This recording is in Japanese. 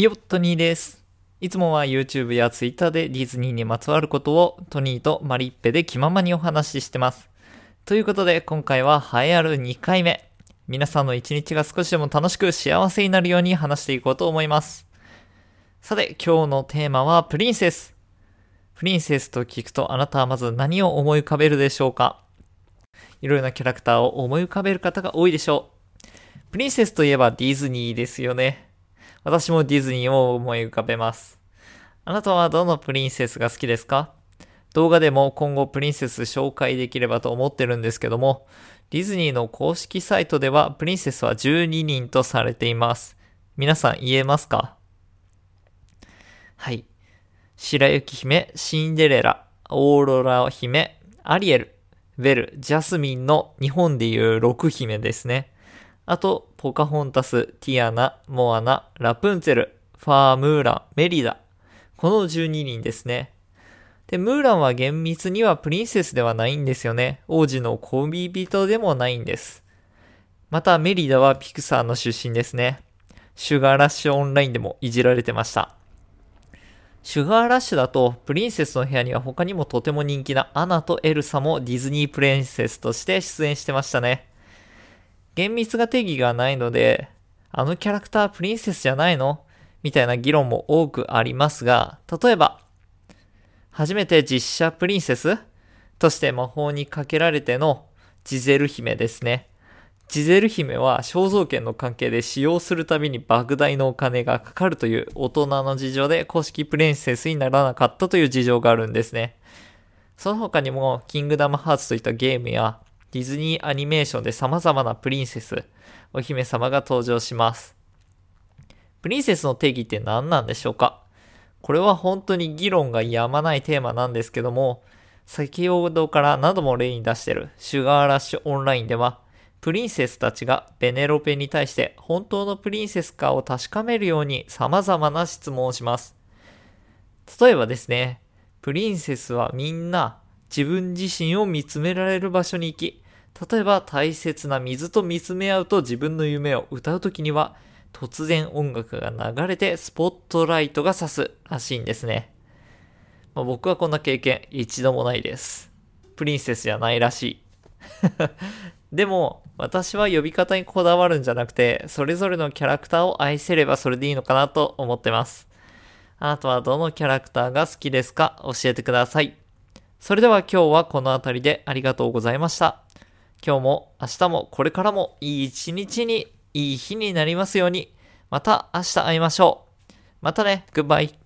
よっトニーです。いつもは YouTube や Twitter でディズニーにまつわることをトニーとマリッペで気ままにお話ししてます。ということで今回は栄えある2回目。皆さんの一日が少しでも楽しく幸せになるように話していこうと思います。さて今日のテーマはプリンセス。プリンセスと聞くとあなたはまず何を思い浮かべるでしょうか？いろいろなキャラクターを思い浮かべる方が多いでしょう。プリンセスといえばディズニーですよね。私もディズニーを思い浮かべます。あなたはどのプリンセスが好きですか？動画でも今後プリンセス紹介できればと思ってるんですけども、ディズニーの公式サイトではプリンセスは12人とされています。皆さん言えますか？はい。白雪姫、シンデレラ、オーロラ姫、アリエル、ベル、ジャスミンの日本でいう6姫ですね。あと、ポカホンタス、ティアナ、モアナ、ラプンツェル、ファー、ムーラン、メリダ。この12人ですね。で、ムーランは厳密にはプリンセスではないんですよね。王子の恋人でもないんです。また、メリダはピクサーの出身ですね。シュガーラッシュオンラインでもいじられてました。シュガーラッシュだとプリンセスの部屋には他にもとても人気なアナとエルサもディズニープリンセスとして出演してましたね。厳密な定義がないので、あのキャラクタープリンセスじゃないの？みたいな議論も多くありますが、例えば初めて実写プリンセスとして魔法にかけられてのジゼル姫ですね。ジゼル姫は肖像権の関係で使用するたびに莫大なお金がかかるという大人の事情で公式プリンセスにならなかったという事情があるんですね。その他にもキングダムハーツといったゲームやディズニーアニメーションで様々なプリンセス、お姫様が登場します。プリンセスの定義って何なんでしょうか？これは本当に議論が止まないテーマなんですけども、先ほどから何度も例に出しているシュガーラッシュオンラインではプリンセスたちがベネロペに対して本当のプリンセスかを確かめるように様々な質問をします。例えばですね、プリンセスはみんな自分自身を見つめられる場所に行き、例えば大切な水と見つめ合うと自分の夢を歌うときには突然音楽が流れてスポットライトが差すらしいんですね。僕はこんな経験一度もないです。プリンセスじゃないらしい。でも私は呼び方にこだわるんじゃなくて、それぞれのキャラクターを愛せればそれでいいのかなと思ってます。あなたはどのキャラクターが好きですか？教えてください。それでは今日はこのあたりでありがとうございました。今日も明日もこれからもいい一日にいい日になりますように。また明日会いましょう。またね。グッバイ。